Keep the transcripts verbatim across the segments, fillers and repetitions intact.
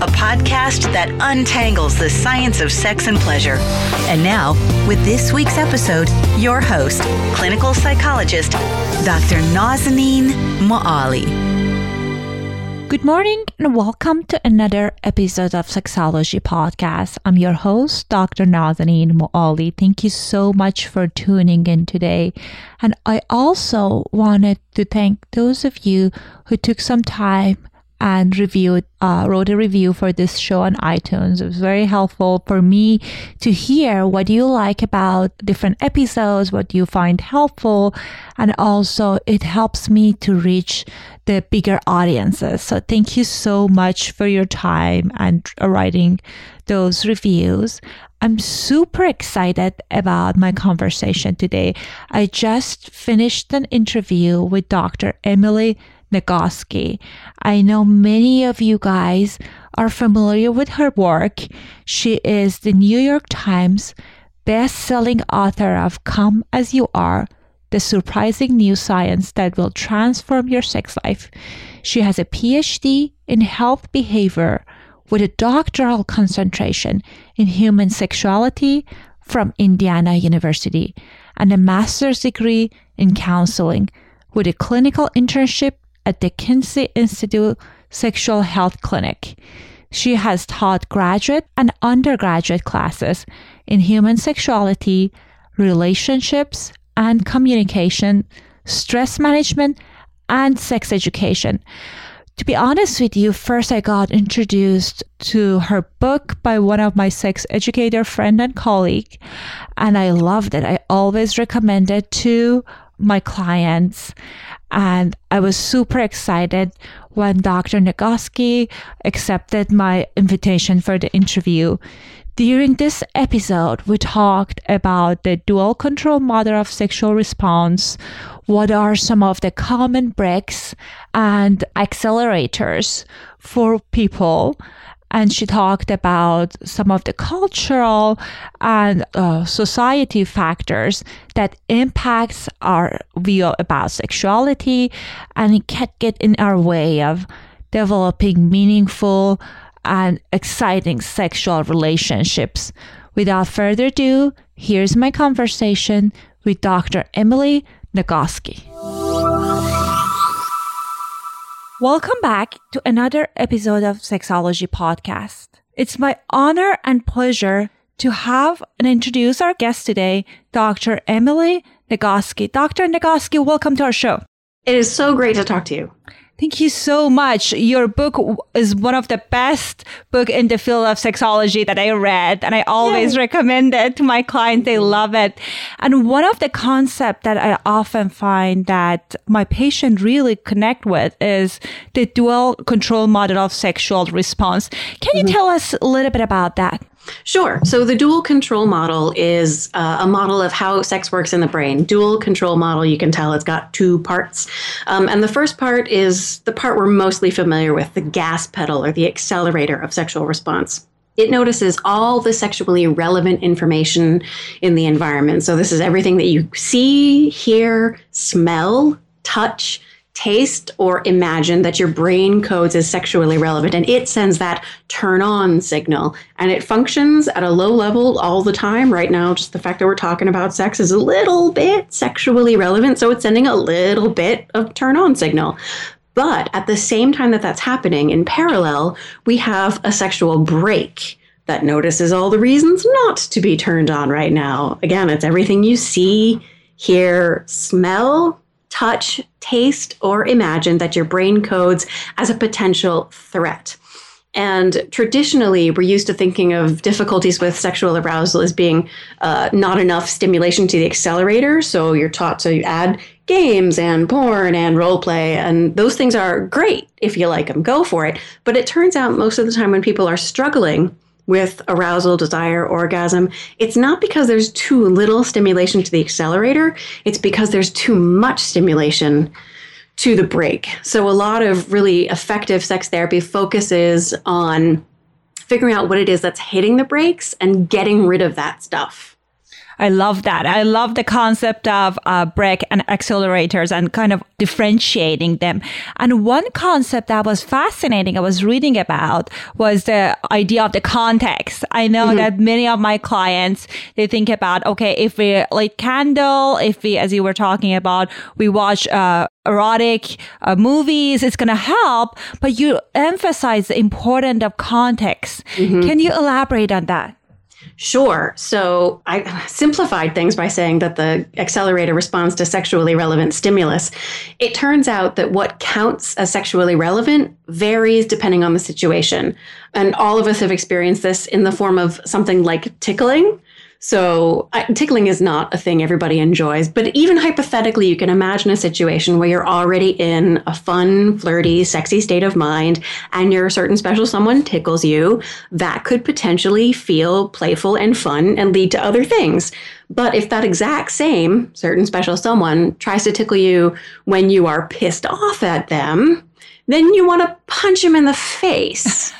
a podcast that untangles the science of sex and pleasure. And now, with this week's episode, your host, clinical psychologist, Doctor Nazanin Moali. Good morning and welcome to another episode of Sexology Podcast. I'm your host, Doctor Nazanin Moali. Thank you so much for tuning in today. And I also wanted to thank those of you who took some time and reviewed, uh, wrote a review for this show on iTunes. It was very helpful for me to hear what you like about different episodes, what you find helpful, and also it helps me to reach the bigger audiences. So thank you so much for your time and writing those reviews. I'm super excited about my conversation today. I just finished an interview with Doctor Emily Nagoski. I know many of you guys are familiar with her work. She is the New York Times best-selling author of Come As You Are, The Surprising New Science That Will Transform Your Sex Life. She has a P H D in health behavior with a doctoral concentration in human sexuality from Indiana University and a master's degree in counseling with a clinical internship at the Kinsey Institute Sexual Health Clinic. She has taught graduate and undergraduate classes in human sexuality, relationships and communication, stress management, and sex education. To be honest with you, first I got introduced to her book by one of my sex educator friend and colleague, and I loved it. I always recommend it to my clients. And I was super excited when Doctor Nagoski accepted my invitation for the interview. During this episode, we talked about the dual control model of sexual response, what are some of the common breaks and accelerators for people. And she talked about some of the cultural and uh, society factors that impacts our view about sexuality, and it can get in our way of developing meaningful and exciting sexual relationships. Without further ado, here's my conversation with Doctor Emily Nagoski. Welcome back to another episode of Sexology Podcast. It's my honor and pleasure to have and introduce our guest today, Doctor Emily Nagoski. Doctor Nagoski, welcome to our show. It is so great to talk to you. Thank you so much. Your book is one of the best book in the field of sexology that I read. And I always Yay. recommend it to my clients. They love it. And one of the concepts that I often find that my patients really connect with is the dual control model of sexual response. Can you mm-hmm. tell us a little bit about that? Sure. So the dual control model is uh, a model of how sex works in the brain. Dual control model, you can tell it's got two parts. Um, and the first part is the part we're mostly familiar with, the gas pedal or the accelerator of sexual response. It notices all the sexually relevant information in the environment. So this is everything that you see, hear, smell, touch, taste, or imagine that your brain codes as sexually relevant, and it sends that turn on signal, and it functions at a low level all the time. Right now, just the fact that we're talking about sex is a little bit sexually relevant, so it's sending a little bit of turn on signal. But at the same time that that's happening, in parallel, we have a sexual break that notices all the reasons not to be turned on right now. Again, it's everything you see, hear, smell, touch, taste, or imagine that your brain codes as a potential threat. And traditionally, we're used to thinking of difficulties with sexual arousal as being uh, not enough stimulation to the accelerator. So you're taught to add games and porn and role play, and those things are great if you like them, go for it. But it turns out most of the time when people are struggling with arousal, desire, orgasm, it's not because there's too little stimulation to the accelerator. It's because there's too much stimulation to the break. So a lot of really effective sex therapy focuses on figuring out what it is that's hitting the brakes and getting rid of that stuff. I love that. I love the concept of uh, brake and accelerators and kind of differentiating them. And one concept that was fascinating I was reading about was the idea of the context. I know mm-hmm. that many of my clients, they think about, okay, if we light candle, if we, as you were talking about, we watch uh erotic uh, movies, it's going to help. But you emphasize the importance of context. Mm-hmm. Can you elaborate on that? Sure. So I simplified things by saying that the accelerator responds to sexually relevant stimulus. It turns out that what counts as sexually relevant varies depending on the situation. And all of us have experienced this in the form of something like tickling. So uh, tickling is not a thing everybody enjoys, but even hypothetically, you can imagine a situation where you're already in a fun, flirty, sexy state of mind, and your certain special someone tickles you. That could potentially feel playful and fun and lead to other things. But if that exact same certain special someone tries to tickle you when you are pissed off at them, then you want to punch him in the face.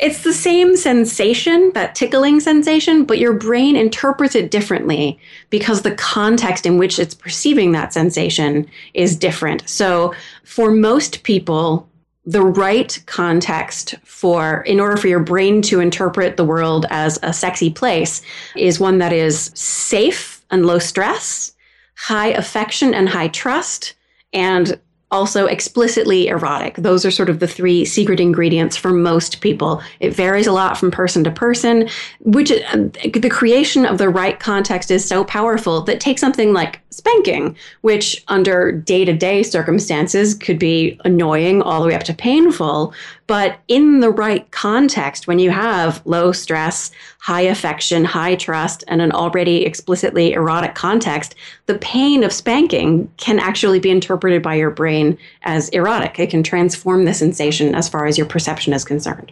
It's the same sensation, that tickling sensation, but your brain interprets it differently because the context in which it's perceiving that sensation is different. So for most people, the right context for, in order for your brain to interpret the world as a sexy place, is one that is safe and low stress, high affection and high trust, and also explicitly erotic. Those are sort of the three secret ingredients for most people. It varies a lot from person to person, which uh, the creation of the right context is so powerful that takes something like spanking, which under day-to-day circumstances could be annoying all the way up to painful. But in the right context, when you have low stress, high affection, high trust, and an already explicitly erotic context, the pain of spanking can actually be interpreted by your brain as erotic. It can transform the sensation as far as your perception is concerned.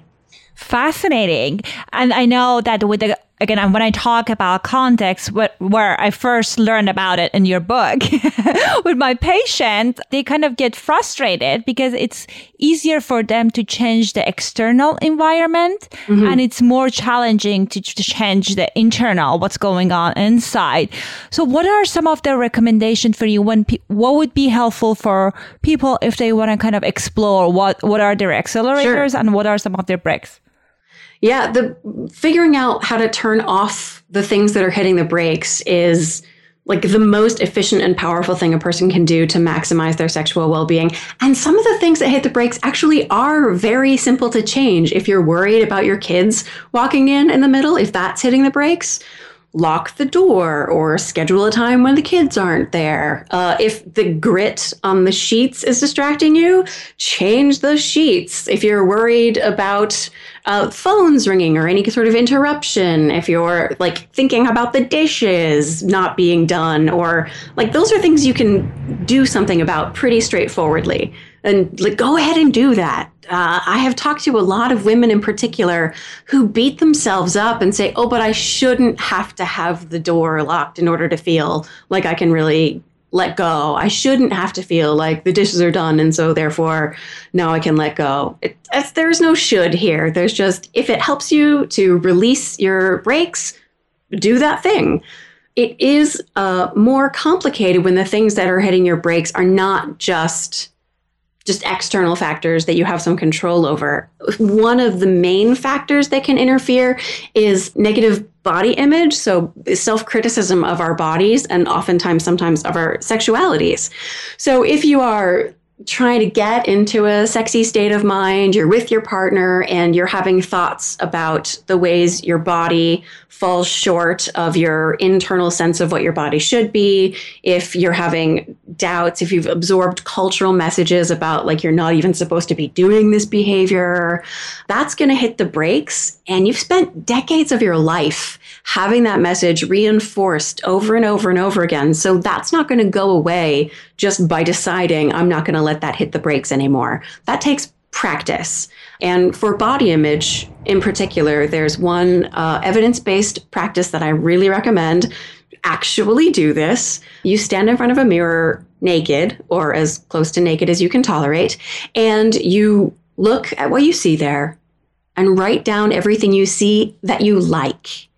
Fascinating. And I know that with the Again, when I talk about context, what, where I first learned about it in your book, with my patient, they kind of get frustrated because it's easier for them to change the external environment mm-hmm. and it's more challenging to, to change the internal, what's going on inside. So what are some of the recommendations for you? When pe- what would be helpful for people if they want to kind of explore what, what are their accelerators sure. and what are some of their brakes? Yeah, the figuring out how to turn off the things that are hitting the brakes is like the most efficient and powerful thing a person can do to maximize their sexual well-being. And some of the things that hit the brakes actually are very simple to change. If you're worried about your kids walking in in the middle, if that's hitting the brakes, lock the door or schedule a time when the kids aren't there. Uh, if the grit on the sheets is distracting you, change the sheets. If you're worried about uh, phones ringing or any sort of interruption, if you're like thinking about the dishes not being done, or like those are things you can do something about pretty straightforwardly. And like, go ahead and do that. Uh, I have talked to a lot of women in particular who beat themselves up and say, oh, but I shouldn't have to have the door locked in order to feel like I can really let go. I shouldn't have to feel like the dishes are done, and so therefore now I can let go. It, it's, there's no should here. There's just, if it helps you to release your brakes, do that thing. It is uh, more complicated when the things that are hitting your brakes are not just... just external factors that you have some control over. One of the main factors that can interfere is negative body image, so self-criticism of our bodies and oftentimes sometimes of our sexualities. So if you are trying to get into a sexy state of mind, you're with your partner and you're having thoughts about the ways your body falls short of your internal sense of what your body should be. If you're having doubts, if you've absorbed cultural messages about like you're not even supposed to be doing this behavior, that's going to hit the brakes. And you've spent decades of your life having that message reinforced over and over and over again. So that's not going to go away just by deciding I'm not going to let that hit the brakes anymore. That takes practice. And for body image in particular, there's one uh, evidence-based practice that I really recommend. Actually do this. You stand in front of a mirror naked, or as close to naked as you can tolerate, and you look at what you see there and write down everything you see that you like.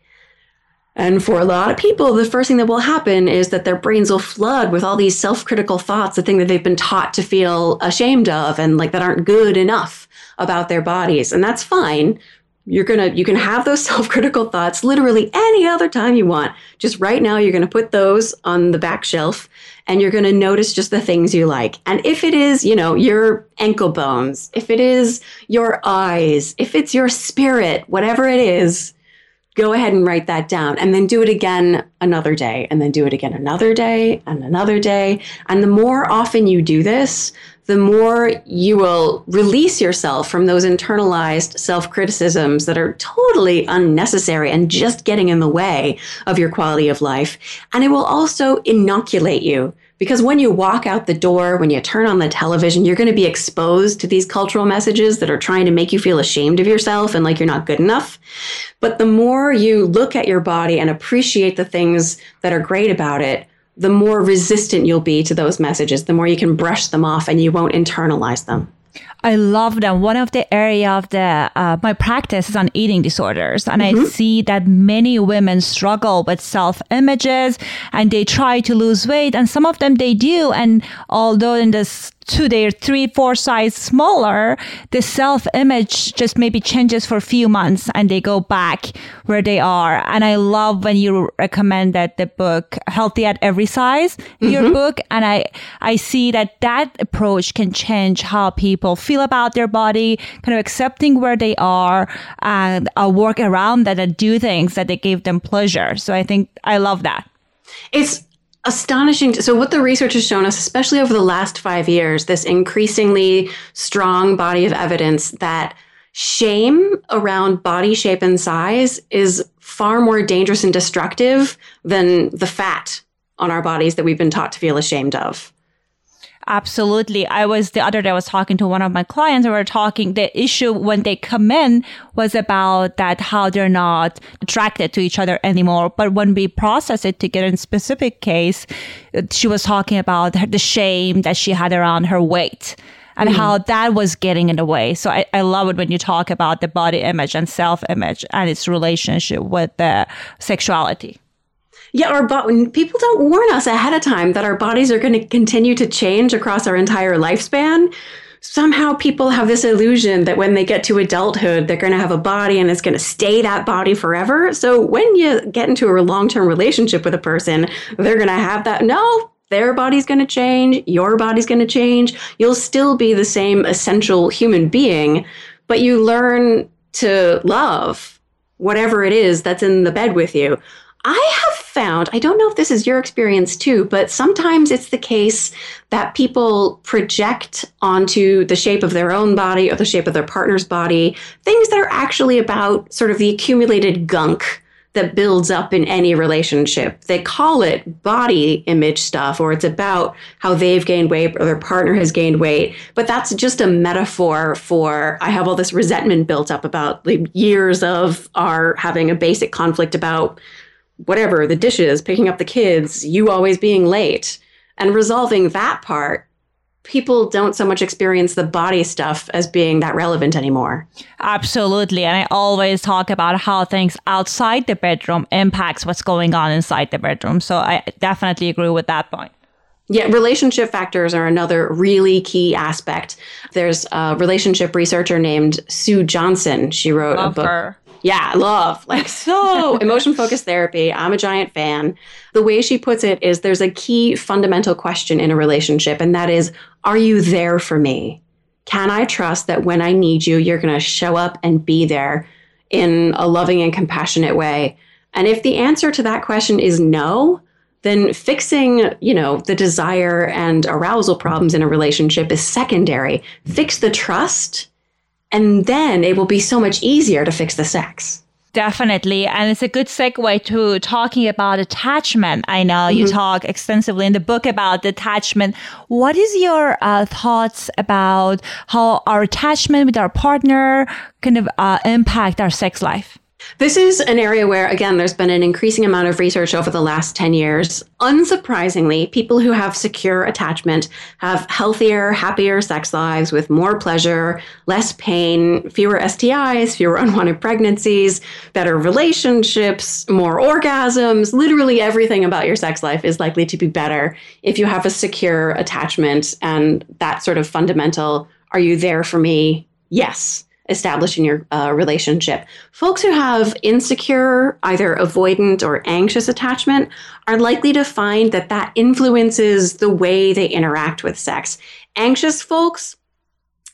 And for a lot of people, the first thing that will happen is that their brains will flood with all these self-critical thoughts, the thing that they've been taught to feel ashamed of and like that aren't good enough about their bodies. And that's fine. You're gonna, you can have those self-critical thoughts literally any other time you want. Just right now, you're going to put those on the back shelf and you're going to notice just the things you like. And if it is, you know, your ankle bones, if it is your eyes, if it's your spirit, whatever it is, go ahead and write that down, and then do it again another day, and then do it again another day and another day. And the more often you do this, the more you will release yourself from those internalized self-criticisms that are totally unnecessary and just getting in the way of your quality of life. And it will also inoculate you, because when you walk out the door, when you turn on the television, you're going to be exposed to these cultural messages that are trying to make you feel ashamed of yourself and like you're not good enough. But the more you look at your body and appreciate the things that are great about it, the more resistant you'll be to those messages, the more you can brush them off and you won't internalize them. I love them. One of the area of the uh, my practice is on eating disorders. And mm-hmm. I see that many women struggle with self-images and they try to lose weight. And some of them they do. And although in this two, they're three, four size smaller, the self-image just maybe changes for a few months and they go back where they are. And I love when you recommended the book, Healthy at Every Size, mm-hmm. your book. And I, I see that that approach can change how people feel about their body, kind of accepting where they are and uh, work around that and do things that they gave them pleasure. So I think I love that. It's astonishing. So what the research has shown us, especially over the last five years, this increasingly strong body of evidence that shame around body shape and size is far more dangerous and destructive than the fat on our bodies that we've been taught to feel ashamed of. Absolutely. I was, the other day I was talking to one of my clients and we were talking, the issue when they come in was about that, how they're not attracted to each other anymore. But when we process it together in specific case, she was talking about her, the shame that she had around her weight and mm-hmm. how that was getting in the way. So I, I love it when you talk about the body image and self-image and its relationship with the sexuality. Yeah, our bo- people don't warn us ahead of time that our bodies are going to continue to change across our entire lifespan. Somehow people have this illusion that when they get to adulthood, they're going to have a body and it's going to stay that body forever. So when you get into a long-term relationship with a person, they're going to have that. No, their body's going to change. Your body's going to change. You'll still be the same essential human being, but you learn to love whatever it is that's in the bed with you. I have found, I don't know if this is your experience too, but sometimes it's the case that people project onto the shape of their own body or the shape of their partner's body things that are actually about sort of the accumulated gunk that builds up in any relationship. They call it body image stuff, or it's about how they've gained weight or their partner has gained weight. But that's just a metaphor for, I have all this resentment built up about the like, years of our having a basic conflict about whatever, the dishes, picking up the kids, you always being late. And resolving that part, people don't so much experience the body stuff as being that relevant anymore. Absolutely. And I always talk about how things outside the bedroom impacts what's going on inside the bedroom. So I definitely agree with that point. Yeah, relationship factors are another really key aspect. There's a relationship researcher named Sue Johnson. She wrote Love a book. Her. Yeah, love. Like, so emotion-focused therapy. I'm a giant fan. The way she puts it is there's a key fundamental question in a relationship, and that is, are you there for me? Can I trust that when I need you, you're going to show up and be there in a loving and compassionate way? And if the answer to that question is no, then fixing, you know, the desire and arousal problems in a relationship is secondary. Fix the trust, and then it will be so much easier to fix the sex. Definitely. And it's a good segue to talking about attachment. I know mm-hmm. you talk extensively in the book about attachment. What is your uh, thoughts about how our attachment with our partner kind of uh, impact our sex life? This is an area where, again, there's been an increasing amount of research over the last ten years. Unsurprisingly, people who have secure attachment have healthier, happier sex lives with more pleasure, less pain, fewer S T Is, fewer unwanted pregnancies, better relationships, more orgasms. Literally everything about your sex life is likely to be better if you have a secure attachment and that sort of fundamental, are you there for me? Yes. Establishing your uh, relationship. Folks who have insecure, either avoidant or anxious attachment are likely to find that that influences the way they interact with sex. Anxious folks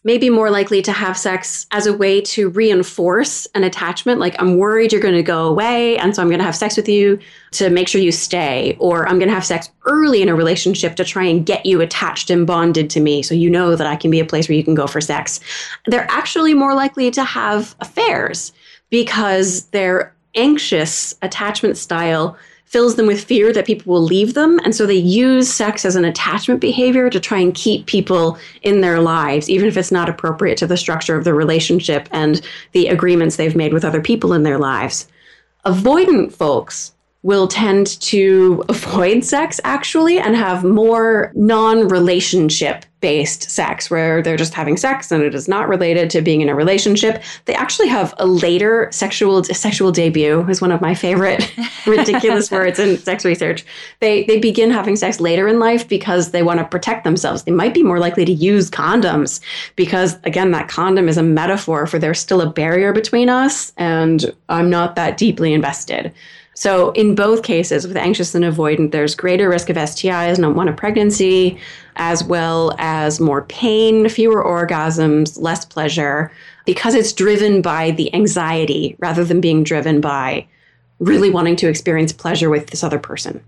may be more likely to have sex as a way to reinforce an attachment, like I'm worried you're going to go away, and so I'm going to have sex with you to make sure you stay, or I'm going to have sex early in a relationship to try and get you attached and bonded to me so you know that I can be a place where you can go for sex. They're actually more likely to have affairs because their anxious attachment style fills them with fear that people will leave them. And so they use sex as an attachment behavior to try and keep people in their lives, even if it's not appropriate to the structure of the relationship and the agreements they've made with other people in their lives. Avoidant folks will tend to avoid sex, actually, and have more non-relationship based sex where they're just having sex and it is not related to being in a relationship. They actually have a later sexual sexual debut is one of my favorite ridiculous words in sex research. They they begin having sex later in life because they want to protect themselves. They might be more likely to use condoms because, again, that condom is a metaphor for there's still a barrier between us and I'm not that deeply invested. So in both cases, with anxious and avoidant, there's greater risk of S T Is and unwanted pregnancy, as well as more pain, fewer orgasms, less pleasure, because it's driven by the anxiety rather than being driven by really wanting to experience pleasure with this other person.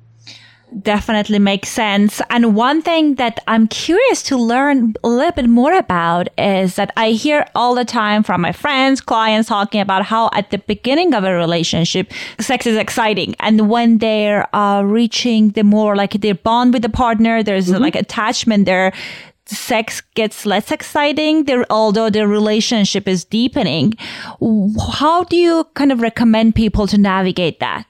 Definitely makes sense. And one thing that I'm curious to learn a little bit more about is that I hear all the time from my friends, clients talking about how at the beginning of a relationship, sex is exciting. And when they're uh, reaching the more like their bond with the partner, there's mm-hmm. like attachment there. Sex gets less exciting, there, although the relationship is deepening. How do you kind of recommend people to navigate that?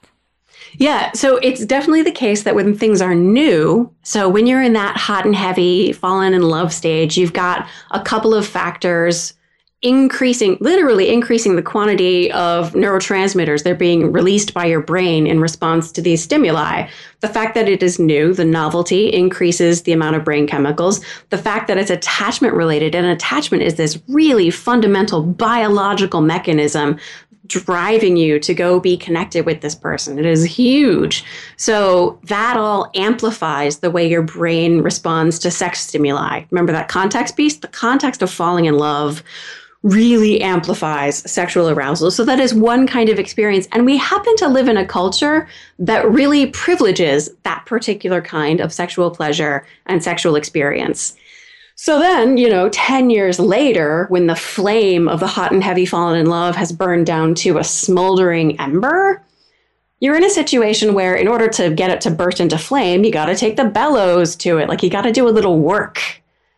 Yeah, so it's definitely the case that when things are new, so when you're in that hot and heavy, fallen in love stage, you've got a couple of factors increasing, literally increasing the quantity of neurotransmitters that are being released by your brain in response to these stimuli. The fact that it is new, the novelty, increases the amount of brain chemicals. The fact that it's attachment related, and attachment is this really fundamental biological mechanism driving you to go be connected with this person. It is huge. So that all amplifies the way your brain responds to sex stimuli. Remember that context piece? The context of falling in love really amplifies sexual arousal. So that is one kind of experience. And we happen to live in a culture that really privileges that particular kind of sexual pleasure and sexual experience. So then, you know, ten years later, when the flame of the hot and heavy fallen in love has burned down to a smoldering ember, you're in a situation where in order to get it to burst into flame, you got to take the bellows to it. Like you got to do a little work.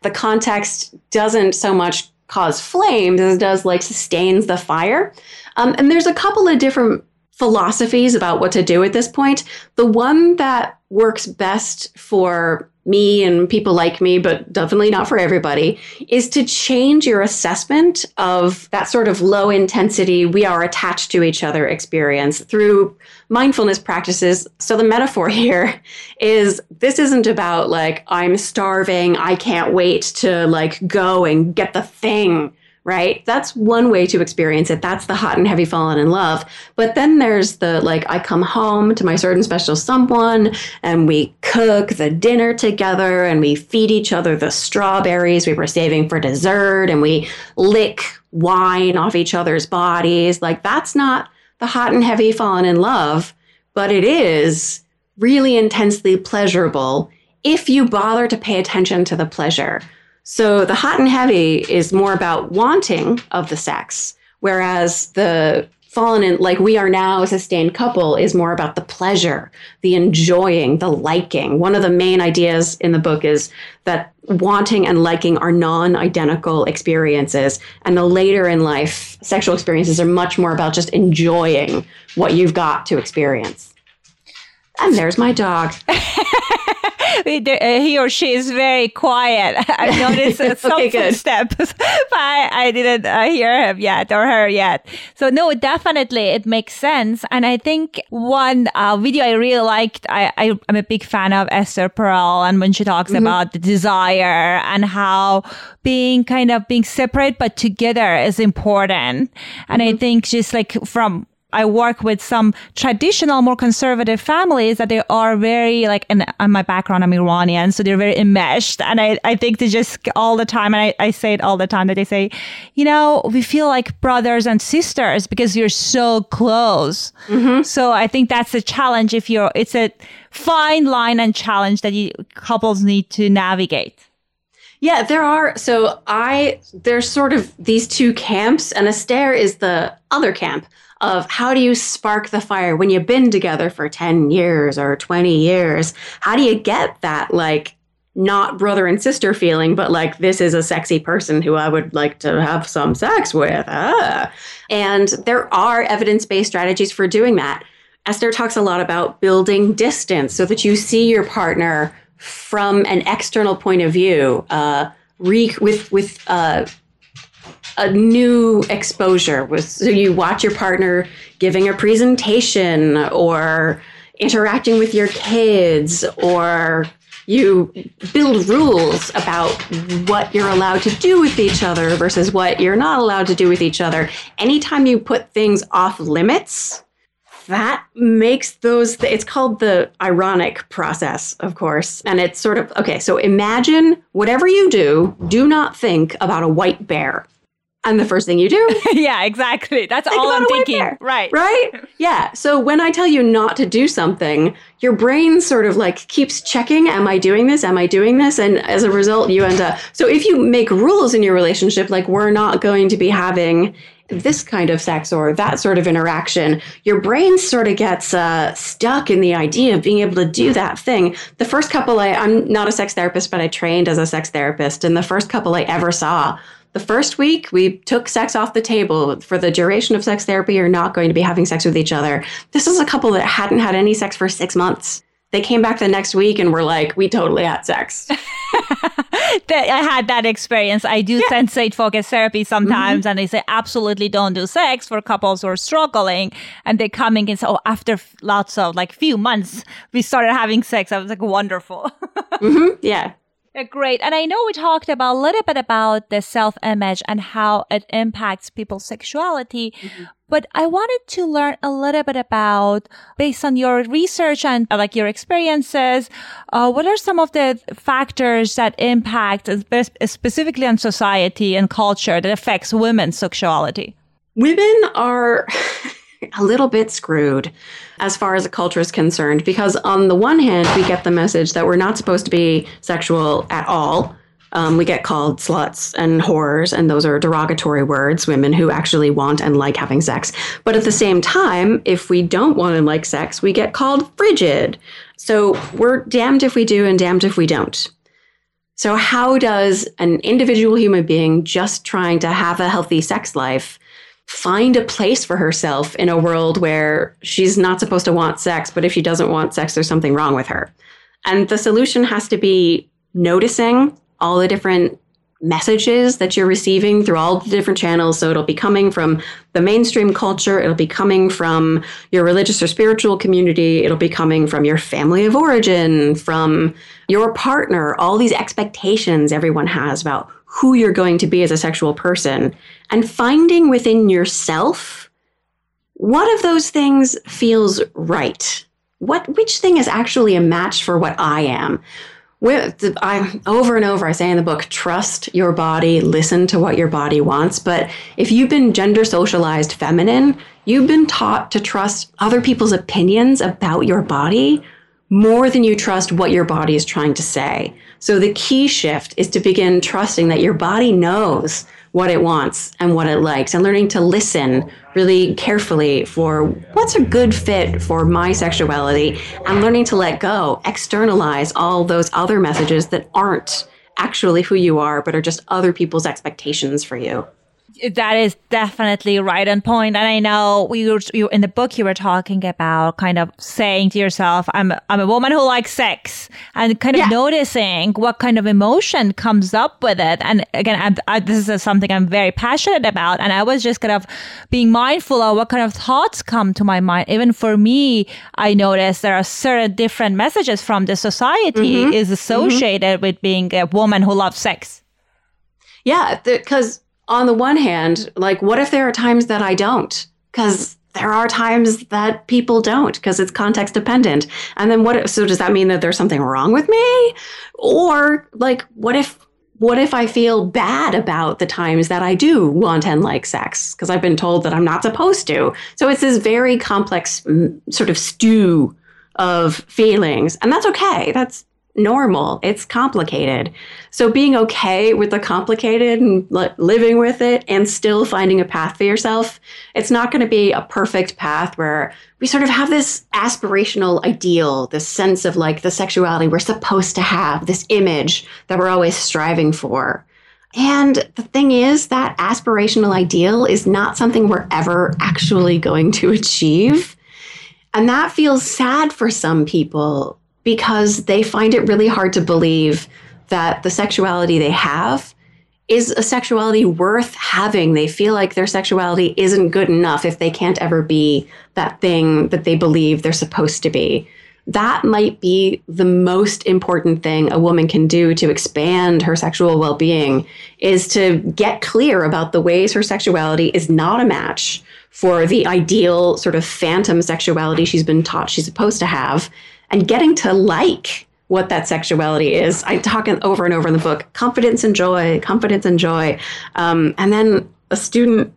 The context doesn't so much cause flames as it does like sustains the fire. Um, and there's a couple of different philosophies about what to do at this point. The one that works best for me and people like me, but definitely not for everybody, is to change your assessment of that sort of low intensity, we are attached to each other experience through mindfulness practices. So the metaphor here is this isn't about like, I'm starving, I can't wait to like go and get the thing, right? That's one way to experience it. That's the hot and heavy fallen in love. But then there's the, like, I come home to my certain special someone and we cook the dinner together and we feed each other the strawberries we were saving for dessert and we lick wine off each other's bodies. Like, that's not the hot and heavy fallen in love, but it is really intensely pleasurable if you bother to pay attention to the pleasure. So the hot and heavy is more about wanting of the sex, whereas the fallen in, like we are now a sustained couple, is more about the pleasure, the enjoying, the liking. One of the main ideas in the book is that wanting and liking are non-identical experiences. And the later in life, sexual experiences are much more about just enjoying what you've got to experience. And there's my dog. He or she is very quiet. I noticed uh, some okay, footsteps, but I, I didn't uh, hear him yet or her yet. So no, definitely it makes sense. And I think one uh, video I really liked, I, I, I'm a big fan of Esther Perel, and when she talks mm-hmm. about the desire and how being kind of being separate but together is important. And mm-hmm. I think just like from... I work with some traditional, more conservative families that they are very like, and on my background, I'm Iranian. So they're very enmeshed. And I, I think they just all the time, and I, I say it all the time that they say, you know, we feel like brothers and sisters because you're so close. Mm-hmm. So I think that's a challenge if you're, it's a fine line and challenge that you, couples need to navigate. Yeah, there are. So I, there's sort of these two camps, and Esther is the other camp of how do you spark the fire when you've been together for ten years or twenty years? How do you get that, like, not brother and sister feeling, but like, this is a sexy person who I would like to have some sex with. Ah. And there are evidence-based strategies for doing that. Esther talks a lot about building distance so that you see your partner from an external point of view, uh, re- with, with, uh, a new exposure. Was so you watch your partner giving a presentation or interacting with your kids, or you build rules about what you're allowed to do with each other versus what you're not allowed to do with each other. Anytime you put things off limits, that makes those, th- it's called the ironic process, of course. And it's sort of, okay, so imagine whatever you do, do not think about a white bear. And the first thing you do. Yeah, exactly. That's think all I'm thinking. Right. Right? Yeah. So when I tell you not to do something, your brain sort of like keeps checking, am I doing this? Am I doing this? And as a result, you end up. So if you make rules in your relationship, like we're not going to be having this kind of sex or that sort of interaction, your brain sort of gets uh, stuck in the idea of being able to do that thing. The first couple, I, I'm not a sex therapist, but I trained as a sex therapist. And the first couple I ever saw, the first week, we took sex off the table. For the duration of sex therapy, you're not going to be having sex with each other. This is a couple that hadn't had any sex for six months. They came back the next week and were like, we totally had sex. I had that experience. I do yeah. sensate-focused therapy sometimes, mm-hmm. and they say, absolutely don't do sex for couples who are struggling. And they come in and say, oh, after lots of, like, few months, we started having sex. I was like, wonderful. mm-hmm. Yeah. Great. And I know we talked about a little bit about the self-image and how it impacts people's sexuality, mm-hmm. but I wanted to learn a little bit about, based on your research and like your experiences, uh, what are some of the factors that impact specifically on society and culture that affects women's sexuality? Women are a little bit screwed as far as a culture is concerned, because on the one hand, we get the message that we're not supposed to be sexual at all. Um, we get called sluts and whores, and those are derogatory words, women who actually want and like having sex. But at the same time, if we don't want and like sex, we get called frigid. So we're damned if we do and damned if we don't. So how does an individual human being just trying to have a healthy sex life find a place for herself in a world where she's not supposed to want sex, but if she doesn't want sex, there's something wrong with her? And the solution has to be noticing all the different messages that you're receiving through all the different channels. So it'll be coming from the mainstream culture. It'll be coming from your religious or spiritual community. It'll be coming from your family of origin, from your partner, all these expectations everyone has about who you're going to be as a sexual person, and finding within yourself what of those things feels right. What, which thing is actually a match for what I am? With, I, over and over, I say in the book, trust your body, listen to what your body wants. But if you've been gender socialized feminine, you've been taught to trust other people's opinions about your body more than you trust what your body is trying to say. So the key shift is to begin trusting that your body knows what it wants and what it likes, and learning to listen really carefully for what's a good fit for my sexuality, and learning to let go, externalize all those other messages that aren't actually who you are, but are just other people's expectations for you. That is definitely right on point. And I know we were, you in the book you were talking about kind of saying to yourself, I'm I'm a woman who likes sex, and kind of yeah. noticing what kind of emotion comes up with it. And again, I'm, I, this is something I'm very passionate about. And I was just kind of being mindful of what kind of thoughts come to my mind. Even for me, I noticed there are certain different messages from the society mm-hmm. is associated mm-hmm. with being a woman who loves sex. Yeah, because th- on the one hand, like, what if there are times that I don't? Because there are times that people don't, because it's context dependent. And then what, so does that mean that there's something wrong with me? Or like, what if, what if I feel bad about the times that I do want and like sex? Because I've been told that I'm not supposed to. So it's this very complex sort of stew of feelings. And that's okay. That's normal. It's complicated. So being okay with the complicated and li- living with it, and still finding a path for yourself. It's not going to be a perfect path where we sort of have this aspirational ideal, this sense of like the sexuality we're supposed to have, this image that we're always striving for. And the thing is, that aspirational ideal is not something we're ever actually going to achieve. And that feels sad for some people, because they find it really hard to believe that the sexuality they have is a sexuality worth having. They feel like their sexuality isn't good enough if they can't ever be that thing that they believe they're supposed to be. That might be the most important thing a woman can do to expand her sexual well-being, is to get clear about the ways her sexuality is not a match for the ideal sort of phantom sexuality she's been taught she's supposed to have, and getting to like what that sexuality is. I talk over and over in the book, confidence and joy, confidence and joy. Um, and then a student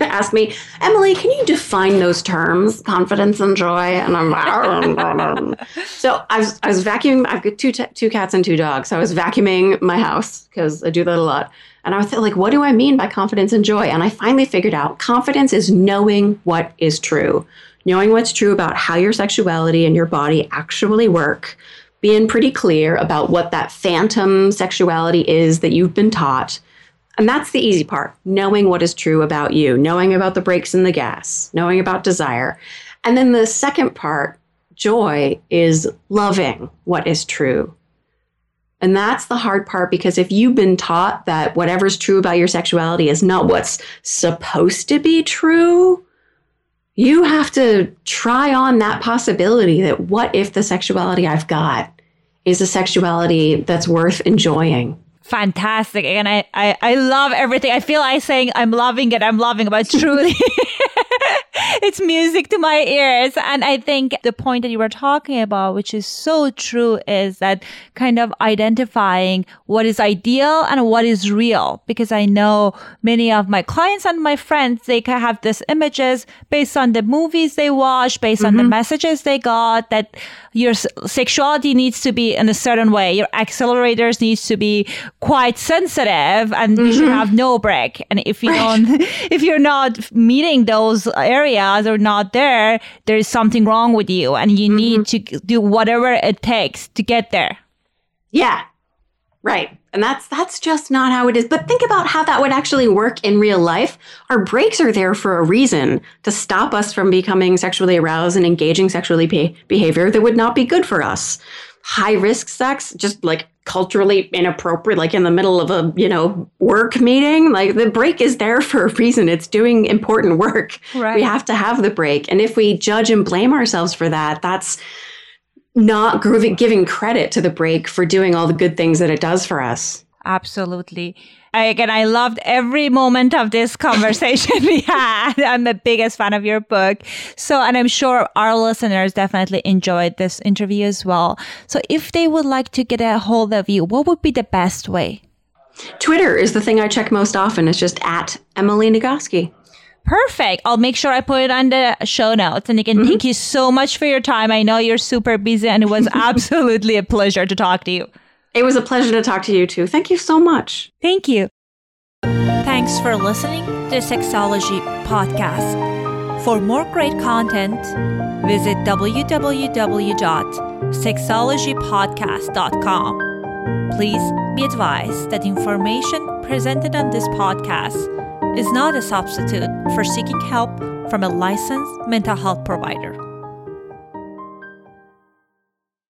asked me, Emily, can you define those terms, confidence and joy? And I'm like, so I was, I was vacuuming. I've got two, t- two cats and two dogs. So I was vacuuming my house, because I do that a lot. And I was like, what do I mean by confidence and joy? And I finally figured out confidence is knowing what is true. Knowing what's true about how your sexuality and your body actually work, being pretty clear about what that phantom sexuality is that you've been taught. And that's the easy part, knowing what is true about you, knowing about the brakes and the gas, knowing about desire. And then the second part, joy, is loving what is true. And that's the hard part, because if you've been taught that whatever's true about your sexuality is not what's supposed to be true, you have to try on that possibility that what if the sexuality I've got is a sexuality that's worth enjoying. Fantastic. And I, I, I love everything. I feel like saying I'm loving it. I'm loving it, but truly it's music to my ears. And I think the point that you were talking about, which is so true, is that kind of identifying what is ideal and what is real. Because I know many of my clients and my friends, they can have these images based on the movies they watch, based mm-hmm. on the messages they got, that your sexuality needs to be in a certain way. Your accelerators needs to be quite sensitive and mm-hmm. you should have no break. And if you don't, if you're not meeting those areas or not there, there is something wrong with you, and you mm-hmm. need to do whatever it takes to get there. Yeah. Right. And that's, that's just not how it is. But think about how that would actually work in real life. Our breaks are there for a reason, to stop us from becoming sexually aroused and engaging sexually pe- behavior that would not be good for us. High risk sex, just like culturally inappropriate, like in the middle of a, you know, work meeting, like the break is there for a reason. It's doing important work. Right. We have to have the break. And if we judge and blame ourselves for that, that's not giving credit to the break for doing all the good things that it does for us. Absolutely. I, again, I loved every moment of this conversation we had. I'm the biggest fan of your book. So, and I'm sure our listeners definitely enjoyed this interview as well. So if they would like to get a hold of you, what would be the best way? Twitter is the thing I check most often. It's just at Emily Nagoski. Perfect. I'll make sure I put it on the show notes. And again, mm-hmm. thank you so much for your time. I know you're super busy, and it was absolutely a pleasure to talk to you. It was a pleasure to talk to you too. Thank you so much. Thank you. Thanks for listening to Sexology Podcast. For more great content, visit w w w dot sexology podcast dot com. Please be advised that information presented on this podcast is not a substitute for seeking help from a licensed mental health provider.